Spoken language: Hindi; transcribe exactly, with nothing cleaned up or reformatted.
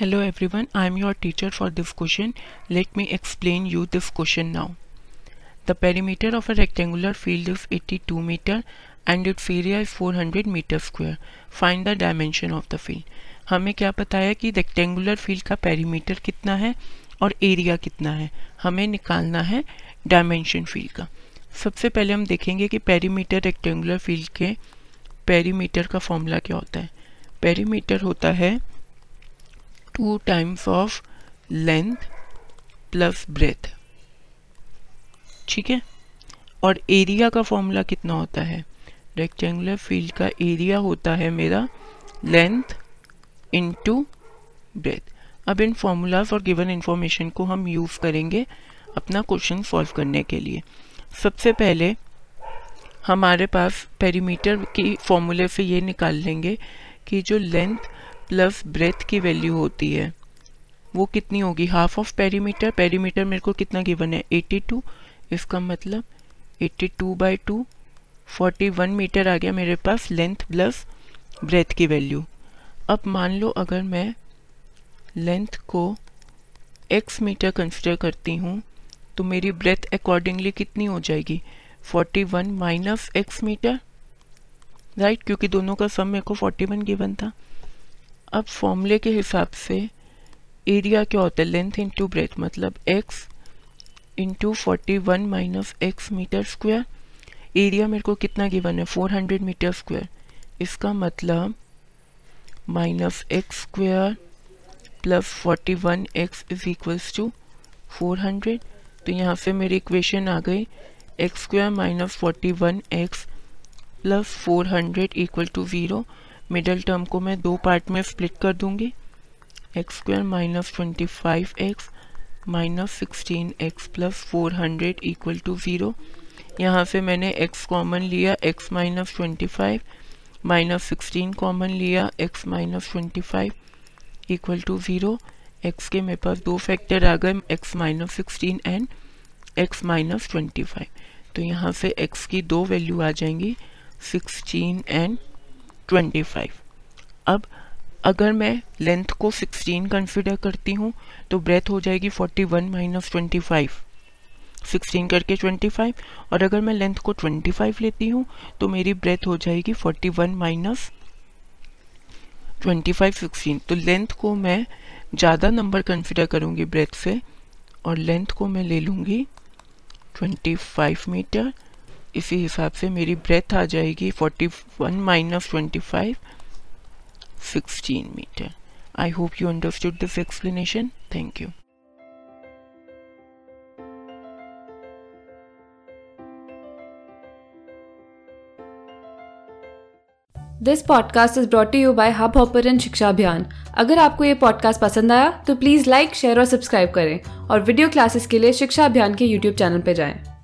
Hello everyone, I am your teacher for this question. Let me explain you this question now. The perimeter of a rectangular field is eighty-two meter and its area is four hundred meter square. Find the dimension of the field. हमें क्या पता है कि रेक्टेंगुलर फील्ड का पेरीमीटर कितना है और एरिया कितना है, हमें निकालना है डायमेंशन फील्ड का. सबसे पहले हम देखेंगे कि पेरीमीटर रेक्टेंगुलर फील्ड के पेरीमीटर का फॉर्मूला क्या होता है. पेरीमीटर होता है two times of length plus breadth, ठीक है. और एरिया का फॉर्मूला कितना होता है, रेक्टेंगुलर फील्ड का एरिया होता है मेरा लेंथ इनटू ब्रेथ. अब इन फॉर्मूलाज और गिवन इन्फॉर्मेशन को हम यूज़ करेंगे अपना क्वेश्चन सॉल्व करने के लिए. सबसे पहले हमारे पास पेरीमीटर की फॉर्मूले से ये निकाल लेंगे कि जो लेंथ प्लस ब्रेथ की वैल्यू होती है वो कितनी होगी, हाफ ऑफ पेरीमीटर. पेरीमीटर मेरे को कितना गिवन है, एटी टू. इसका मतलब एटी टू बाई टू इकतालीस मीटर आ गया मेरे पास लेंथ प्लस ब्रेथ की वैल्यू. अब मान लो अगर मैं लेंथ को x मीटर कंसिडर करती हूँ तो मेरी ब्रेथ अकॉर्डिंगली कितनी हो जाएगी, इकतालीस माइनस x मीटर, राइट, क्योंकि दोनों का सम मेरे को इकतालीस गिवन था. अब फॉर्मूले के हिसाब से एरिया क्या होता है, लेंथ इंटू ब्रेथ, मतलब x into forty one minus x metre square. Area मेरे को कितना गिवन है, फोर हंड्रेड मीटर स्क्वायर. इसका मतलब minus x square plus forty one x is equals to four hundred. तो यहाँ से मेरी इक्वेशन आ गई x square minus forty one x plus four hundred equal to zero. Middle term को मैं दो पार्ट में स्प्लिट कर दूंगी, x square minus twenty five x minus sixteen x plus four hundred equal to zero. यहाँ से मैंने x कॉमन लिया, x minus twenty five minus sixteen common लिया, x minus twenty five equal to zero. X के मेरे पास दो फैक्टर आ गए, x minus sixteen and x minus twenty five. तो यहाँ से x की दो वैल्यू आ जाएंगी, सिक्सटीन एंड ट्वेंटी फाइव. अब अगर मैं लेंथ को सिक्सटीन कंसिडर करती हूँ तो ब्रेथ हो जाएगी forty one minus twenty five, sixteen करके ट्वेंटी फाइव. और अगर मैं लेंथ को ट्वेंटी फाइव लेती हूँ तो मेरी ब्रेथ हो जाएगी forty one minus twenty five, sixteen. तो लेंथ को मैं ज़्यादा नंबर कंसिडर करूँगी ब्रेथ से और लेंथ को मैं ले लूँगी ट्वेंटी फाइव मीटर. इसी हिसाब से मेरी ब्रेथ आ जाएगी forty one minus twenty five, sixteen metre. I hope you understood this explanation. Thank you. This podcast is brought to you by Hubhopper and Shiksha Abhiyan. अगर आपको ये पॉडकास्ट पसंद आया तो प्लीज़ लाइक, शेयर और सब्सक्राइब करें और वीडियो क्लासेस के लिए शिक्षा अभियान के यूट्यूब चैनल पर जाएं.